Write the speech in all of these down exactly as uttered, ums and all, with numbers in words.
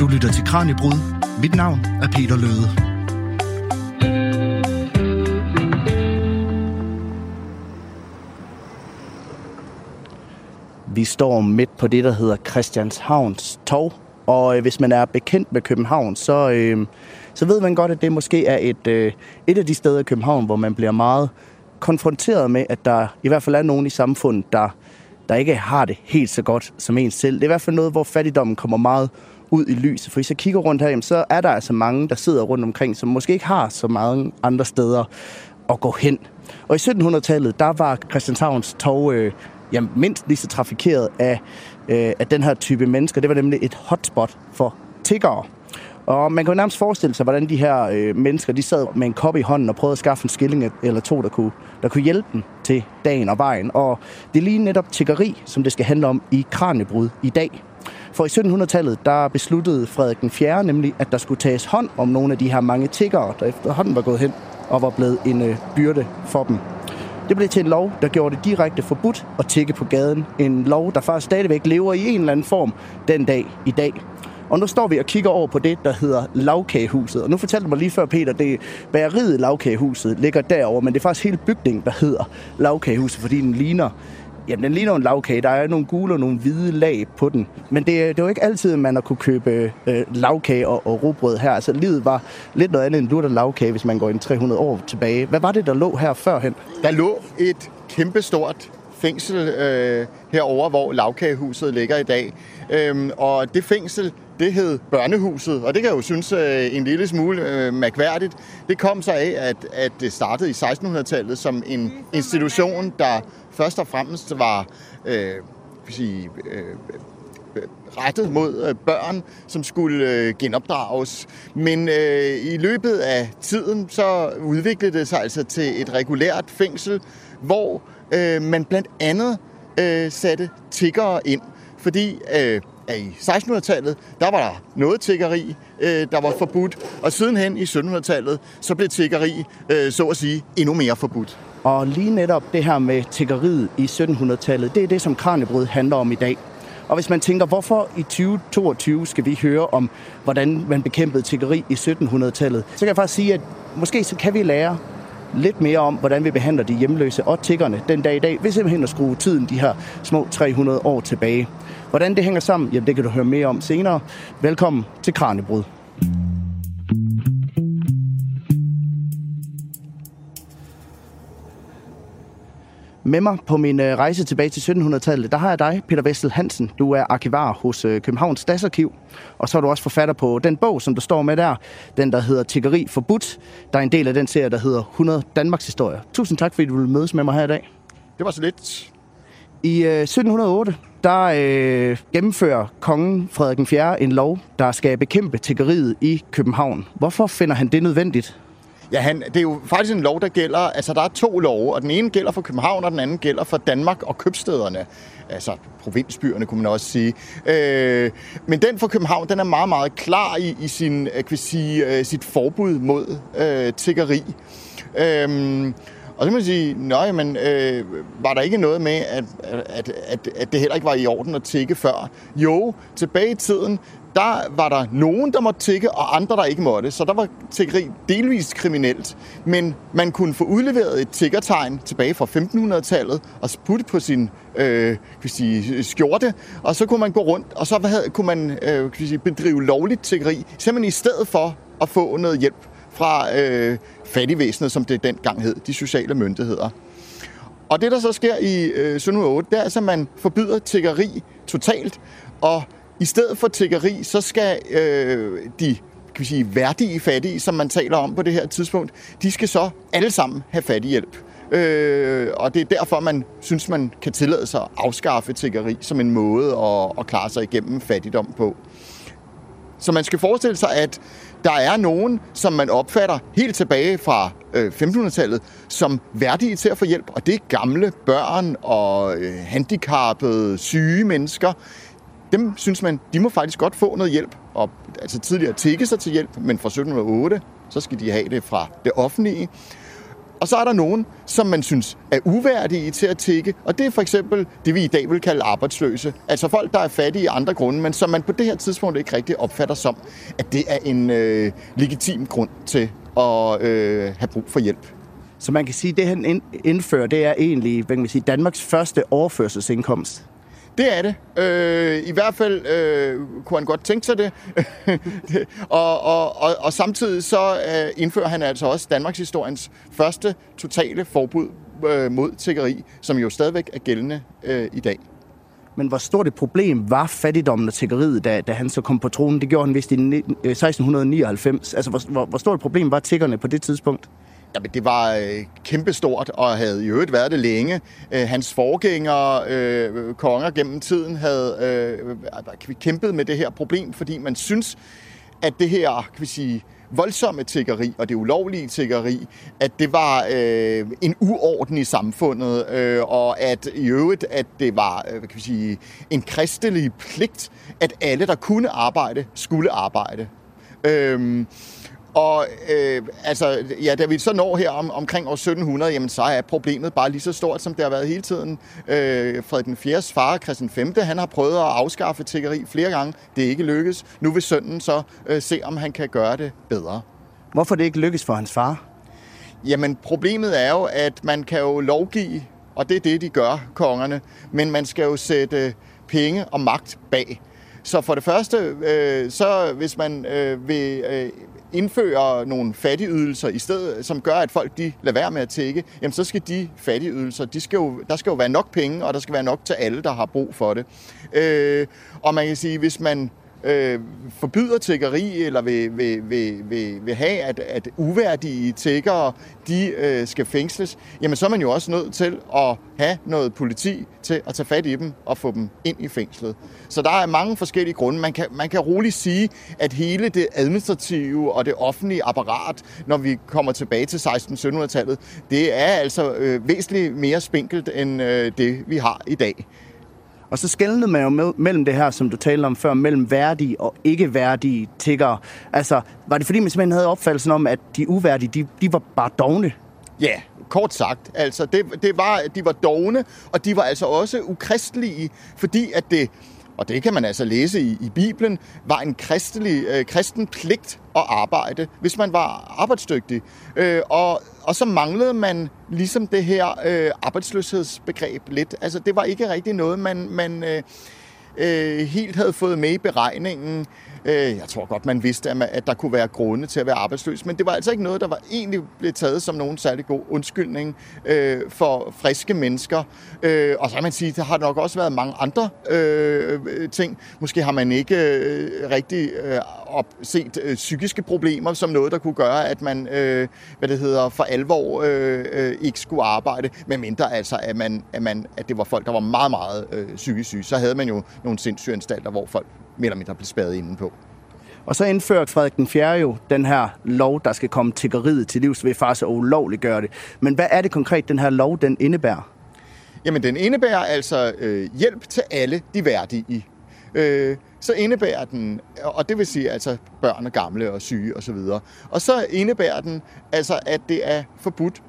Du lytter til Kraniebrud. Mit navn er Peter Løde. Vi står midt på det, der hedder Christianshavns Torv. Og hvis man er bekendt med København, så, øh, så ved man godt, at det måske er et, øh, et af de steder i København, hvor man bliver meget konfronteret med, at der i hvert fald er nogen i samfundet, der, der ikke har det helt så godt som en selv. Det er i hvert fald noget, hvor fattigdommen kommer meget ud i lyset. For hvis jeg kigger rundt her, så er der altså mange, der sidder rundt omkring, som måske ikke har så mange andre steder at gå hen. Og i sytten hundrede-tallet, der var Christianshavns Torv øh, jamen, mindst lige så trafikeret af, øh, af den her type mennesker. Det var nemlig et hotspot for tiggere. Og man kan jo nærmest forestille sig, hvordan de her øh, mennesker, de sad med en kop i hånden og prøvede at skaffe en skilling eller to, der kunne, der kunne hjælpe dem til dagen og vejen. Og det er lige netop tiggeri, som det skal handle om i Kraniebrud i dag. For i sytten hundrede-tallet, der besluttede Frederik den fjerde nemlig, at der skulle tages hånd om nogle af de her mange tiggere, der efterhånden var gået hen og var blevet en øh, byrde for dem. Det blev til en lov, der gjorde det direkte forbudt at tigge på gaden. En lov, der faktisk stadigvæk lever i en eller anden form den dag i dag. Og nu står vi og kigger over på det, der hedder Lavkagehuset. Og nu fortalte mig lige før, Peter, det bageriet Lavkagehuset ligger derovre, men det er faktisk hele bygningen, der hedder Lavkagehuset, fordi den ligner, jamen, den ligner en lavkage. Der er nogle gule og nogle hvide lag på den. Men det, det var ikke altid, man har kunne købe øh, lavkage og, og rugbrød her. Altså livet var lidt noget andet end lurt og lavkage, hvis man går en tre hundrede år tilbage. Hvad var det, der lå her førhen? Der lå et kæmpestort fængsel øh, herover, hvor Lavkagehuset ligger i dag. Øhm, og det fængsel, det hed Børnehuset, og det kan jeg jo synes øh, en lille smule øh, mærkværdigt. Det kom så af, at, at det startede i seksten hundrede-tallet som en institution, der først og fremmest var øh, sige, øh, rettet mod øh, børn, som skulle øh, genopdrages. Men øh, i løbet af tiden, så udviklede det sig altså til et regulært fængsel, hvor øh, man blandt andet øh, satte tiggere ind, fordi øh, i seksten hundrede-tallet, der var der noget tiggeri, øh, der var forbudt, og sidenhen i sytten hundrede-tallet, så blev tiggeri, øh, så at sige, endnu mere forbudt. Og lige netop det her med tiggeriet i sytten hundrede-tallet, det er det, som Kraniebrud handler om i dag. Og hvis man tænker, hvorfor i tyve toogtyve skal vi høre om, hvordan man bekæmpede tiggeri i sytten hundrede-tallet, så kan jeg faktisk sige, at måske så kan vi lære lidt mere om, hvordan vi behandler de hjemløse og tiggerne den dag i dag, ved simpelthen at skrue tiden de her små tre hundrede år tilbage. Hvordan det hænger sammen, jamen det kan du høre mere om senere. Velkommen til Kraniebrud. Med mig på min rejse tilbage til sytten hundrede-tallet, der har jeg dig, Peter Wessel Hansen. Du er arkivar hos Københavns Stadsarkiv, og så er du også forfatter på den bog, som du står med der, den der hedder Tiggeri forbudt. Der er en del af den serie, der hedder hundrede Danmarks historie. Tusind tak, fordi du ville mødes med mig her i dag. Det var så lidt. I øh, sytten hundrede og otte, der øh, gennemfører kongen Frederik den fjerde en lov, der skal bekæmpe tiggeriet i København. Hvorfor finder han det nødvendigt? Ja, han, det er jo faktisk en lov, der gælder... Altså, der er to love, og den ene gælder for København, og den anden gælder for Danmark og købstæderne. Altså, provinsbyerne, kunne man også sige. Øh, men den for København, den er meget, meget klar i, i sin, jeg kan sige, sit forbud mod øh, tiggeri. Øh, Og så må man sige, nej, men øh, var der ikke noget med, at, at, at, at det heller ikke var i orden at tigge før? Jo, tilbage i tiden, der var der nogen, der måtte tigge, og andre, der ikke måtte. Så der var tiggeri delvist kriminelt. Men man kunne få udleveret et tiggertegn tilbage fra femten hundrede-tallet og putte på sin øh, kan sige, skjorte, og så kunne man gå rundt, og så havde, kunne man øh, kan sige, bedrive lovligt tiggeri, simpelthen i stedet for at få noget hjælp fra øh, fattigvæsenet, som det dengang hed, de sociale myndigheder. Og det, der så sker i øh, sytten hundrede og otte, det er altså, at man forbyder tiggeri totalt, og i stedet for tiggeri, så skal øh, de kan vi sige, værdige fattige, som man taler om på det her tidspunkt, de skal så alle sammen have fattighjælp. Øh, og det er derfor, man synes, man kan tillade sig at afskaffe tiggeri som en måde at, at klare sig igennem fattigdom på. Så man skal forestille sig, at der er nogen, som man opfatter helt tilbage fra øh, femten hundrede-tallet, som værdige til at få hjælp, og det er gamle børn og øh, handicappede, syge mennesker. Dem synes man, de må faktisk godt få noget hjælp, og altså tidligere tigge sig til hjælp, men fra sytten hundrede og otte, så skal de have det fra det offentlige. Og så er der nogen, som man synes er uværdige til at tigge, og det er for eksempel det, vi i dag vil kalde arbejdsløse. Altså folk, der er fattige af andre grunde, men som man på det her tidspunkt ikke rigtig opfatter som, at det er en øh, legitim grund til at øh, have brug for hjælp. Så man kan sige, at det han indfører, det er egentlig hvad kan man sige, Danmarks første overførselsindkomst. Det er det. Øh, I hvert fald øh, kunne han godt tænke sig det. og, og, og, og samtidig så øh, indfører han altså også Danmarks historiens første totale forbud øh, mod tiggeri, som jo stadigvæk er gældende øh, i dag. Men hvor stort et problem var fattigdommen og tiggeriet, da, da han så kom på tronen? Det gjorde han vist i seksten nioghalvfems. Altså, hvor, hvor, hvor stort et problem var tiggerne på det tidspunkt? Jamen, det var øh, kæmpestort, og havde i øvrigt været det længe. Øh, hans forgængere, øh, konger gennem tiden, havde øh, kæmpet med det her problem, fordi man synes, at det her, kan vi sige, voldsomme tiggeri og det ulovlige tiggeri, at det var øh, en uorden i samfundet, øh, og at i øvrigt, at det var øh, kan vi sige, en kristelig pligt, at alle, der kunne arbejde, skulle arbejde. Øh, Og øh, altså, ja, da vi så når her om, omkring år sytten hundrede, jamen, så er problemet bare lige så stort, som det har været hele tiden. Øh, Frederik den fjerde far, Christian den femte, han har prøvet at afskaffe tiggeri flere gange. Det er ikke lykkes. Nu vil sønnen så øh, se, om han kan gøre det bedre. Hvorfor det ikke lykkes for hans far? Jamen, problemet er jo, at man kan jo lovgive, og det er det, de gør, kongerne, men man skal jo sætte penge og magt bag. Så for det første, øh, så hvis man øh, vil... Øh, indfører nogle fattigydelser i stedet, som gør, at folk de lader være med at tække, jamen så skal de fattigydelser, de skal jo, der skal jo være nok penge, og der skal være nok til alle, der har brug for det. Øh, og man kan sige, hvis man øh, forbyder tiggeri, eller vil, vil, vil, vil, vil have, at, at uværdige tækkere, de øh, skal fængsles, jamen så er man jo også nødt til at have noget politi til at tage fat i dem og få dem ind i fængslet. Så der er mange forskellige grunde. Man kan, man kan roligt sige, at hele det administrative og det offentlige apparat, når vi kommer tilbage til seksten sytten hundrede-tallet, det er altså øh, væsentligt mere spinkelt end øh, det, vi har i dag. Og så skelnede man jo mellem det her, som du talte om før, mellem værdige og ikke-værdige tiggere. Altså, var det fordi, man simpelthen havde opfattelsen om, at de uværdige, de, de var bare dovne? Ja, yeah. Kort sagt, altså, det, det var, de var dovne, og de var altså også ukristelige, fordi at det, og det kan man altså læse i, i Bibelen, var en kristelig, øh, kristen pligt at arbejde, hvis man var arbejdsdygtig. Øh, og, og så manglede man ligesom det her øh, arbejdsløshedsbegreb lidt. Altså, det var ikke rigtig noget, man... man øh, Øh, helt havde fået med i beregningen. Øh, jeg tror godt, man vidste, at, man, at der kunne være grunde til at være arbejdsløs, men det var altså ikke noget, der var egentlig blevet taget som nogen særlig god undskyldning øh, for friske mennesker. Øh, og så kan man sige, at der har nok også været mange andre øh, ting. Måske har man ikke øh, rigtig øh, opset øh, psykiske problemer som noget, der kunne gøre, at man øh, hvad det hedder, for alvor øh, øh, ikke skulle arbejde, medmindre altså, at, man, at, man, at det var folk, der var meget, meget øh, psykisk syge. Så havde man jo nogle sindssyge anstalter, hvor folk mere eller mindre blev spærret inde på. Og så indfører Frederik den fjerde jo den her lov, der skal komme tiggeriet til livs, ved faktisk at ulovliggøre det. Men hvad er det konkret, den her lov, den indebærer? Jamen, den indebærer altså øh, hjælp til alle de værdige. Øh, så indebærer den, og det vil sige altså børn og gamle og syge osv., og, og så indebærer den altså, at det er forbudt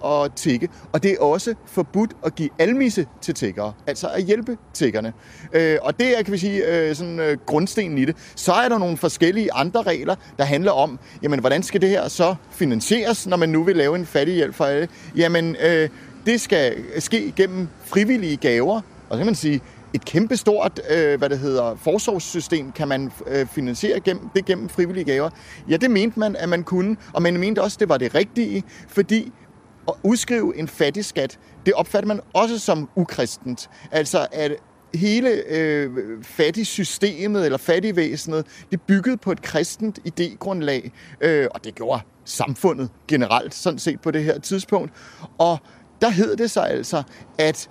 og tigge. Og det er også forbudt at give almisse til tiggere, altså at hjælpe tiggerne. Og det er, kan vi sige, sådan grundstenen i det. Så er der nogle forskellige andre regler, der handler om, jamen, hvordan skal det her så finansieres, når man nu vil lave en fattighjælp for alle? Jamen, det skal ske gennem frivillige gaver. Og så kan man sige, et kæmpestort, øh, hvad det hedder, forsorgssystem kan man øh, finansiere gennem, det gennem frivillige gaver. Ja, det mente man, at man kunne, og man mente også, at det var det rigtige, fordi at udskrive en fattigskat, det opfatter man også som ukristent. Altså, at hele øh, fattigsystemet eller fattigvæsenet, det byggede på et kristent idégrundlag, øh, og det gjorde samfundet generelt, sådan set på det her tidspunkt. Og der hed det sig altså, at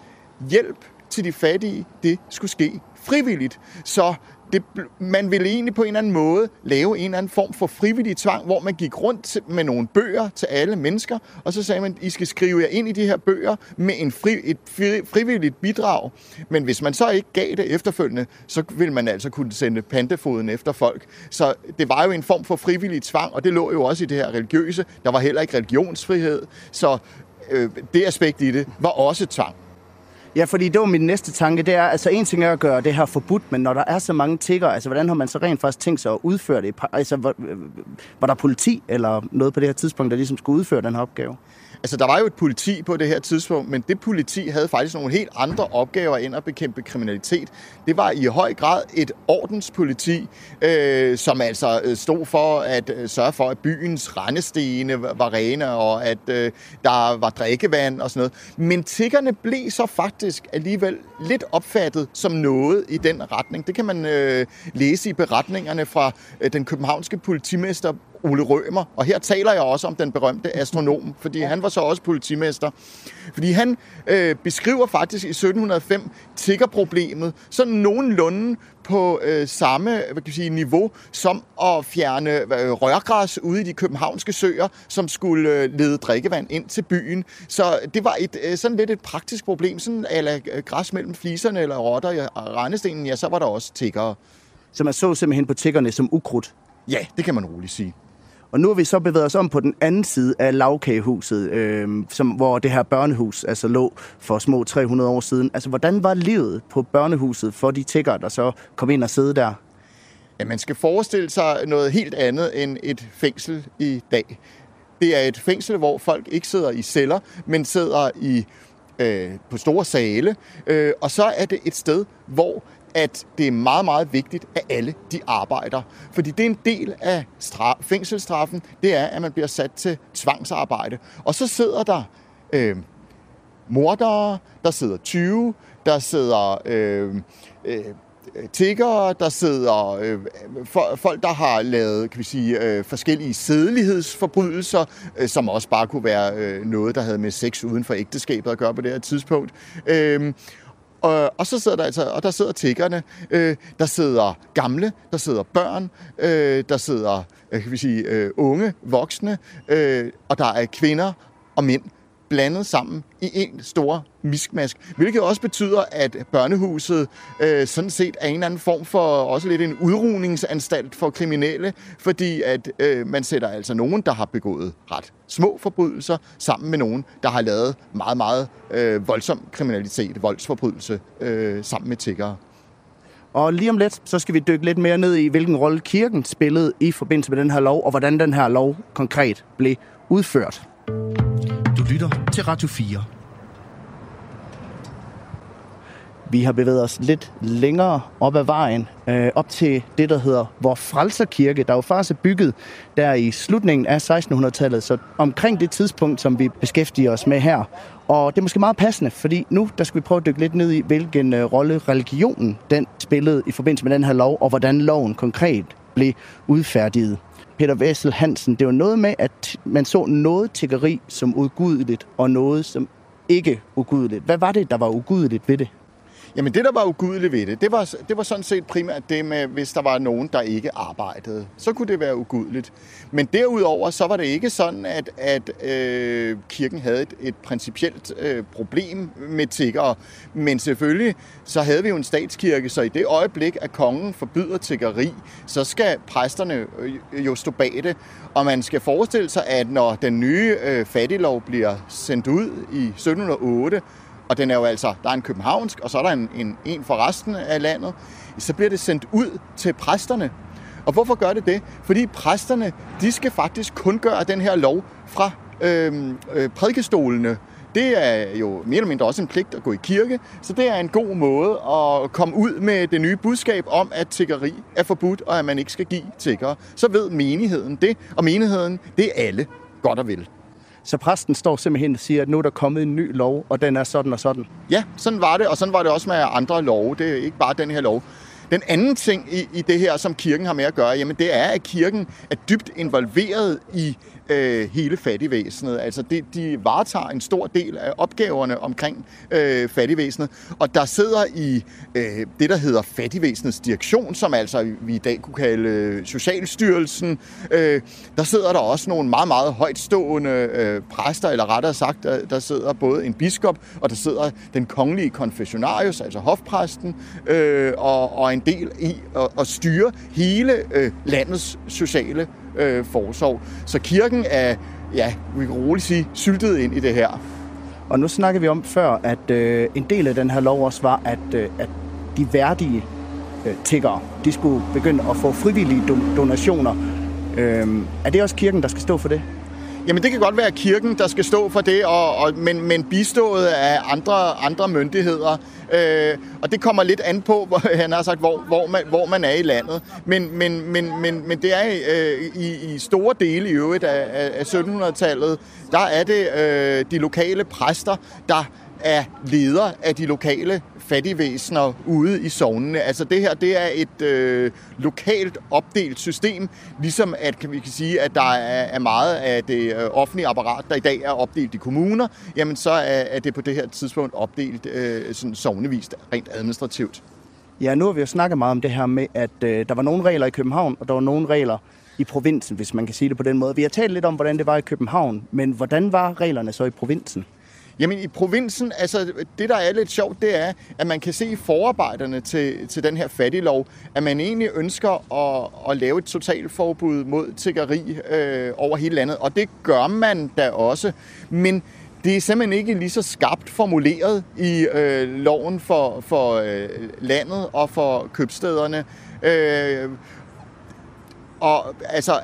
hjælp til de fattige, det skulle ske frivilligt. Så det, man ville egentlig på en eller anden måde lave en eller anden form for frivillig tvang, hvor man gik rundt med nogle bøger til alle mennesker, og så sagde man, I skal skrive jer ind i de her bøger med en fri, et fri, frivilligt bidrag. Men hvis man så ikke gav det efterfølgende, så ville man altså kunne sende pantefoden efter folk. Så det var jo en form for frivillig tvang, og det lå jo også i det her religiøse. Der var heller ikke religionsfrihed, så øh, det aspekt i det var også tvang. Ja, fordi det var min næste tanke, det er, altså en ting er at gøre det her forbudt, men når der er så mange tiggere, altså hvordan har man så rent faktisk tænkt sig at udføre det? Altså var, var der politi eller noget på det her tidspunkt, der ligesom skulle udføre den her opgave? Altså der var jo et politi på det her tidspunkt, men det politi havde faktisk nogle helt andre opgaver end at bekæmpe kriminalitet. Det var i høj grad et ordenspoliti, øh, som altså stod for at sørge for, at byens rendestene var rene, og at øh, der var drikkevand og sådan noget. Men tiggerne blev så faktisk alligevel lidt opfattet som noget i den retning. Det kan man øh, læse i beretningerne fra øh, den københavnske politimester Ole Rømer, og her taler jeg også om den berømte astronom, fordi han var så også politimester. Fordi han øh, beskriver faktisk i sytten hundrede og fem tiggerproblemet sådan nogenlunde på øh, samme hvad kan jeg sige, niveau som at fjerne øh, rørgræs ude i de københavnske søer, som skulle øh, lede drikkevand ind til byen. Så det var et, øh, sådan lidt et praktisk problem, sådan ala græs mellem fliserne eller rotter i rendestenen, ja, så var der også tiggere. Så man så simpelthen på tiggerne som ukrudt? Ja, det kan man roligt sige. Og nu har vi så bevæget os om på den anden side af Lavkagehuset, øh, som, hvor det her børnehus altså, lå for små tre hundrede år siden. Altså, hvordan var livet på børnehuset for de tiggere, der så kom ind og sidde der? Ja, man skal forestille sig noget helt andet end et fængsel i dag. Det er et fængsel, hvor folk ikke sidder i celler, men sidder i, øh, på store sale. Øh, og så er det et sted, hvor at det er meget, meget vigtigt, at alle de arbejder. Fordi det er en del af straf, fængselsstraffen, det er, at man bliver sat til tvangsarbejde. Og så sidder der øh, mordere, der sidder tyve, der sidder øh, øh, tiggere, der sidder øh, for, folk, der har lavet kan vi sige, øh, forskellige sædelighedsforbrydelser, øh, som også bare kunne være øh, noget, der havde med sex uden for ægteskabet at gøre på det her tidspunkt. Øh, Og så sidder der altså, og der sidder tiggerne, øh, der sidder gamle, der sidder børn, øh, der sidder, kan vi sige, øh, unge, voksne, øh, og der er kvinder og mænd blandet sammen i en stor miskmask, hvilket også betyder, at børnehuset øh, sådan set er en eller anden form for også lidt en udrugningsanstalt for kriminelle, fordi at øh, man sætter altså nogen, der har begået ret små forbrydelser, sammen med nogen, der har lavet meget, meget øh, voldsom kriminalitet, voldsforbrydelse øh, sammen med tiggere. Og lige om lidt, så skal vi dykke lidt mere ned i, hvilken rolle kirken spillede i forbindelse med den her lov, og hvordan den her lov konkret blev udført. Du lytter til Radio fire. Vi har bevæget os lidt længere op ad vejen, øh, op til det, der hedder Vor Frelser Kirke, der jo faktisk er bygget der i slutningen af sekstenhundredetallet, så omkring det tidspunkt, som vi beskæftiger os med her. Og det er måske meget passende, fordi nu der skal vi prøve at dykke lidt ned i, hvilken øh, rolle religionen den spillede i forbindelse med den her lov, og hvordan loven konkret blev udfærdiget. Peter Wessel Hansen, det var noget med, at man så noget tiggeri som ugudeligt, og noget som ikke ugudeligt. Hvad var det, der var ugudeligt ved det? Jamen det, der var ugudeligt ved det, det var, det var sådan set primært det med, hvis der var nogen, der ikke arbejdede. Så kunne det være ugudeligt. Men derudover, så var det ikke sådan, at, at øh, kirken havde et, et principielt øh, problem med tiggere. Men selvfølgelig, så havde vi jo en statskirke, så i det øjeblik, at kongen forbyder tiggeri, så skal præsterne jo stå bag det. Og man skal forestille sig, at når den nye øh, fattiglov bliver sendt ud i sytten hundrede og otte, og den er jo altså, der er en københavnsk, og så er der en, en, en fra resten af landet, så bliver det sendt ud til præsterne. Og hvorfor gør det det? Fordi præsterne, de skal faktisk kun gøre den her lov fra øh, øh, prædikestolene. Det er jo mere eller mindre også en pligt at gå i kirke, så det er en god måde at komme ud med det nye budskab om, at tiggeri er forbudt, og at man ikke skal give tiggere. Så ved menigheden det, og menigheden, det er alle godt og vel. Så præsten står simpelthen og siger, at nu er der kommet en ny lov, og den er sådan og sådan. Ja, sådan var det, og sådan var det også med andre love. Det er ikke bare den her lov. Den anden ting i, i det her, som kirken har med at gøre, jamen det er, at kirken er dybt involveret i øh, hele fattigvæsenet. Altså det, de varetager en stor del af opgaverne omkring øh, fattigvæsenet. Og der sidder i øh, det, der hedder fattigvæsenets direktion, som altså vi i dag kunne kalde Socialstyrelsen. Øh, der sidder der også nogle meget, meget højtstående øh, præster, eller rettere sagt, der, der sidder både en biskop, og der sidder den kongelige konfessionarius, altså hofpræsten, øh, og, og en del i at, at styre hele øh, landets sociale øh, forsorg. Så kirken er, ja, vi kan roligt sige, syltet ind i det her. Og nu snakker vi om før, at øh, en del af den her lov også var, at, øh, at de værdige øh, tiggere, de skulle begynde at få frivillige do- donationer. Øh, er det også kirken, der skal stå for det? Jamen det kan godt være kirken, der skal stå for det, og, og, men, men bistået af andre, andre myndigheder. Øh, og det kommer lidt an på, hvor, han har sagt, hvor, hvor, man, hvor man er i landet. Men, men, men, men, men det er øh, i, i store dele i øvrigt af, af sytten hundrede-tallet, der er det øh, de lokale præster, der er leder af de lokale fattigvæsener ude i sognene. Altså det her, det er et øh, lokalt opdelt system, ligesom at kan vi kan sige, at der er meget af det øh, offentlige apparat, der i dag er opdelt i kommuner, jamen så er, er det på det her tidspunkt opdelt øh, sådan sognevist, rent administrativt. Ja, nu har vi jo snakket meget om det her med, at øh, der var nogle regler i København, og der var nogle regler i provinsen, hvis man kan sige det på den måde. Vi har talt lidt om, hvordan det var i København, men hvordan var reglerne så i provinsen? Jamen i provinsen, altså det der er lidt sjovt, det er, at man kan se i forarbejderne til, til den her fattiglov, at man egentlig ønsker at, at lave et totalforbud mod tiggeri øh, over hele landet, og det gør man da også, men det er simpelthen ikke lige så skarpt formuleret i øh, loven for, for øh, landet og for købstæderne. Øh, Og altså,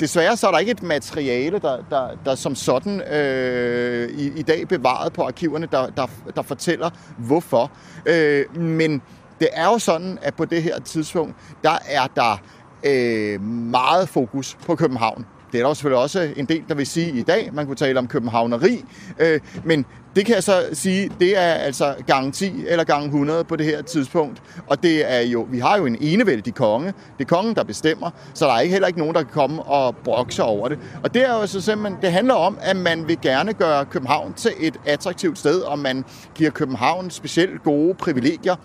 desværre så er der ikke et materiale, der, der, der som sådan øh, i, i dag bevaret på arkiverne, der, der, der fortæller hvorfor. Øh, men det er jo sådan, at på det her tidspunkt, der er der øh, meget fokus på København. Det er der selvfølgelig også en del, der vil sige i dag, man kunne tale om københavneri, øh, men det kan jeg så sige, det er altså gang ti eller gang hundrede på det her tidspunkt, og det er jo, vi har jo en enevældig konge, det er kongen, der bestemmer, så der er heller ikke nogen, der kan komme og brokke sig over det. Og det er jo så simpelthen, det handler om, at man vil gerne gøre København til et attraktivt sted, og man giver København specielt gode privilegier.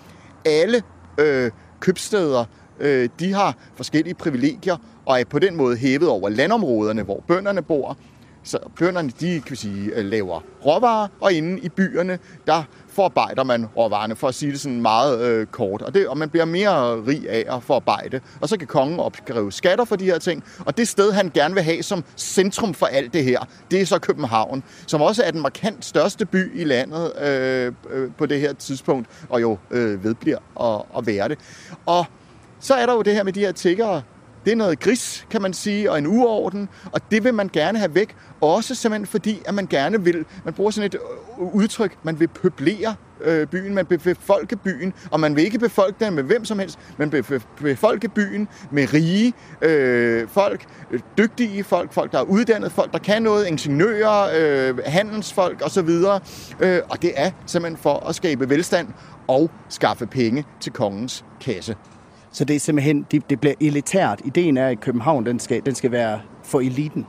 Alle øh, købstæder, øh, de har forskellige privilegier, og er på den måde hævet over landområderne, hvor bønderne bor. Så bønderne, de kan sige, laver råvarer, og inde i byerne, der forarbejder man råvarerne, for at sige det sådan meget øh, kort. Og, det, og man bliver mere rig af at forarbejde. Og så kan kongen opkræve skatter for de her ting. Og det sted, han gerne vil have som centrum for alt det her, det er så København, som også er den markant største by i landet øh, øh, på det her tidspunkt, og jo øh, vedbliver at, at være det. Og så er der jo det her med de her tiggere. Det er noget gris, kan man sige, og en uorden, og det vil man gerne have væk, også simpelthen fordi, at man gerne vil, man bruger sådan et udtryk, man vil pøblere øh, byen, man vil befolke byen, og man vil ikke befolke den med hvem som helst, man vil befolke byen med rige øh, folk, dygtige folk, folk, der er uddannet, folk, der kan noget, ingeniører, øh, handelsfolk osv., øh, og det er simpelthen for at skabe velstand og skaffe penge til kongens kasse. Så det er simpelthen, det, det bliver elitært. Ideen er, at København, den skal, den skal være for eliten.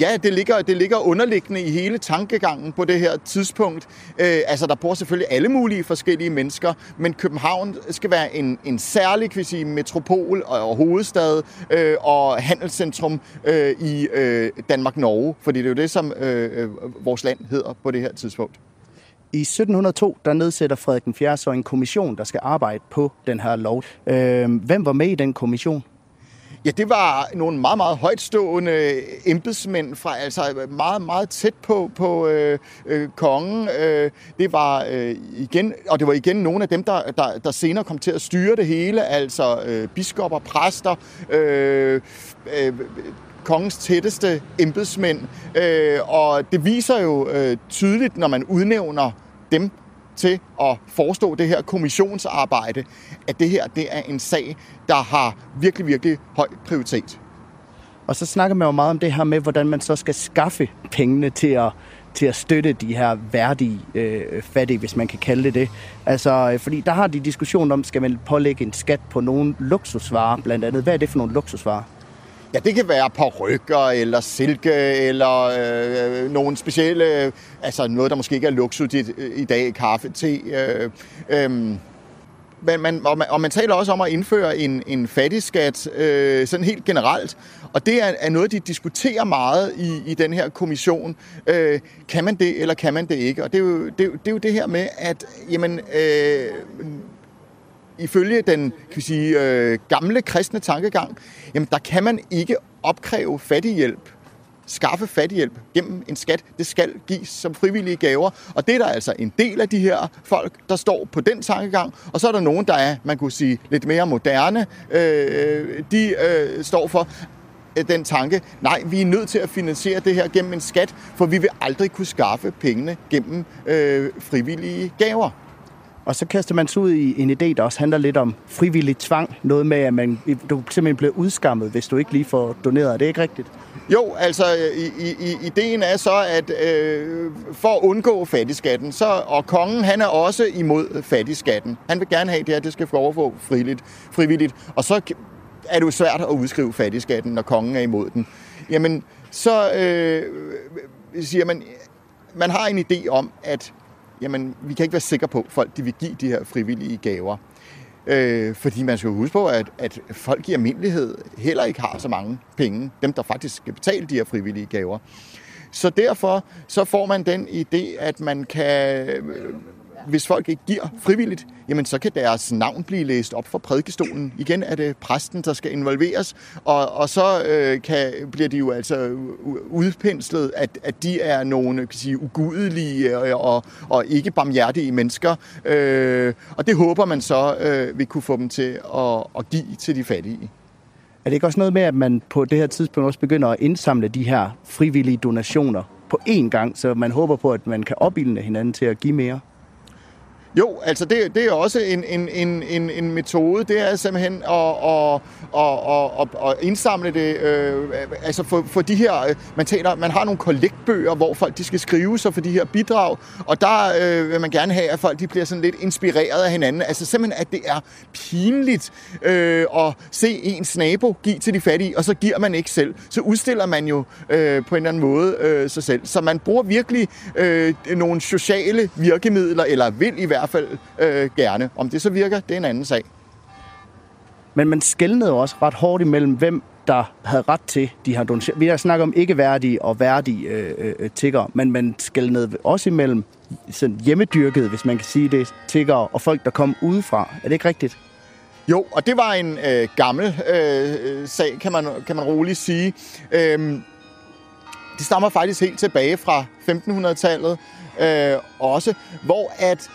Ja, det ligger, det ligger underliggende i hele tankegangen på det her tidspunkt. Øh, altså, der bor selvfølgelig alle mulige forskellige mennesker, men København skal være en, en særlig, kan vi sige, metropol og hovedstad øh, og handelscentrum øh, i øh, Danmark-Norge, fordi det er jo det, som øh, vores land hedder på det her tidspunkt. I sytten hundrede og to, der nedsætter Frederik den fjerde så en kommission, der skal arbejde på den her lov. Hvem var med i den kommission? Ja, det var nogle meget, meget højtstående embedsmænd fra, altså meget, meget tæt på, på øh, øh, kongen. Øh, det var øh, igen, og det var igen nogle af dem, der, der, der senere kom til at styre det hele, altså øh, biskopper, præster, øh, øh, kongens tætteste embedsmænd, øh, og det viser jo øh, tydeligt, når man udnævner dem til at forestå det her kommissionsarbejde, at det her, det er en sag, der har virkelig, virkelig høj prioritet. Og så snakker man jo meget om det her med, hvordan man så skal skaffe pengene til at, til at støtte de her værdige øh, fattige, hvis man kan kalde det det. Altså, fordi der har de diskussion om, skal man pålægge en skat på nogle luksusvarer, blandt andet. Hvad er det for nogle luksusvarer? Ja, det kan være parrykker eller silke eller øh, nogle specielle, altså noget, der måske ikke er luksus i, i dag, kaffe, te. Øh, øh. Men man, og, man, og man taler også om at indføre en, en fattigskat øh, sådan helt generelt. Og det er, er noget, de diskuterer meget i, i den her kommission. Øh, kan man det, eller kan man det ikke? Og det er jo det, det, er jo det her med, at jamen, øh, ifølge den kan vi sige, øh, gamle kristne tankegang, jamen, der kan man ikke opkræve fattighjælp, skaffe fattighjælp gennem en skat. Det skal gives som frivillige gaver. Og det er der altså en del af de her folk, der står på den tankegang. Og så er der nogen, der er, man kunne sige, lidt mere moderne. Øh, de øh, står for den tanke, nej, vi er nødt til at finansiere det her gennem en skat, for vi vil aldrig kunne skaffe pengene gennem øh, frivillige gaver. Og så kaster man sig ud i en idé, der også handler lidt om frivillig tvang. Noget med, at man, du simpelthen bliver udskammet, hvis du ikke lige får doneret. Er det ikke rigtigt? Jo, altså i, i, ideen er så, at øh, for at undgå fattigskatten, så, og kongen han er også imod fattigskatten. Han vil gerne have det her, det skal overgå frivilligt. Og så er det jo svært at udskrive fattigskatten, når kongen er imod den. Jamen, så øh, siger man, man har en idé om, at jamen, vi kan ikke være sikre på, at folk de vil give de her frivillige gaver. Øh, fordi man skal huske på, at, at folk i almindelighed heller ikke har så mange penge. Dem, der faktisk skal betale de her frivillige gaver. Så derfor så får man den idé, at man kan, øh, hvis folk ikke giver frivilligt, jamen, så kan deres navn blive læst op fra prædikestolen. Igen er det præsten, der skal involveres. Og, og så øh, kan, bliver de jo altså udpenslet, at, at de er nogle kan sige, ugudelige og, og, og ikke barmhjertige mennesker. Øh, og det håber man så øh, vil kunne få dem til at, at give til de fattige. Er det ikke også noget med, at man på det her tidspunkt også begynder at indsamle de her frivillige donationer på én gang, så man håber på, at man kan opildne hinanden til at give mere? Jo, altså det, det er også en, en, en, en metode, det er simpelthen at, at, at, at, at indsamle det, øh, altså for, for de her, man, taler, man har nogle kollektbøger, hvor folk de skal skrive sig for de her bidrag, og der øh, vil man gerne have, at folk de bliver sådan lidt inspireret af hinanden, altså simpelthen, at det er pinligt øh, at se ens nabo give til de fattige, og så giver man ikke selv, så udstiller man jo øh, på en eller anden måde øh, sig selv, så man bruger virkelig øh, nogle sociale virkemidler, eller vil i hvert i hvert fald øh, gerne. Om det så virker, det er en anden sag. Men man skelnede jo også ret hårdt imellem, hvem der havde ret til de her donationer. Vi har snakket om ikke-værdige og værdige øh, øh, tiggere, men man skelnede også imellem sådan hjemmedyrkede, hvis man kan sige det, tiggere og folk, der kom udefra. Er det ikke rigtigt? Jo, og det var en øh, gammel øh, sag, kan man, kan man roligt sige. Øh, det stammer faktisk helt tilbage fra femtenhundredetallet øh, også, hvor at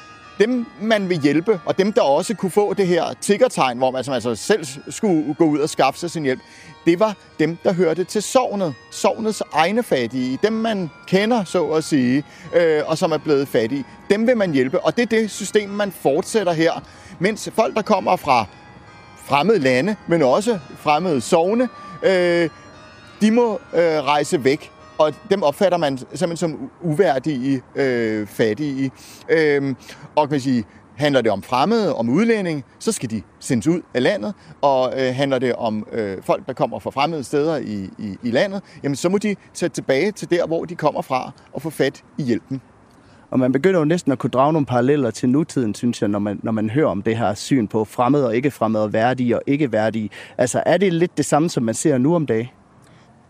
dem, man vil hjælpe, og dem, der også kunne få det her tiggertegn, hvor man altså selv skulle gå ud og skaffe sig sin hjælp, det var dem, der hørte til sognet. Sognets egne fattige. Dem, man kender, så at sige, øh, og som er blevet fattige. Dem vil man hjælpe, og det er det system, man fortsætter her. Mens folk, der kommer fra fremmede lande, men også fremmede sogne, øh, de må øh, rejse væk. Og dem opfatter man simpelthen som uværdige, øh, fattige. Øhm, og kan man sige, handler det om fremmede, om udlænding, så skal de sendes ud af landet. Og øh, handler det om øh, folk, der kommer fra fremmede steder i, i, i landet, jamen så må de tage tilbage til der, hvor de kommer fra, og få fat i hjælpen. Og man begynder jo næsten at kunne drage nogle paralleller til nutiden, synes jeg, når man, når man hører om det her syn på fremmede og ikke fremmede, værdige og ikke værdige. Altså er det lidt det samme, som man ser nu om dagen?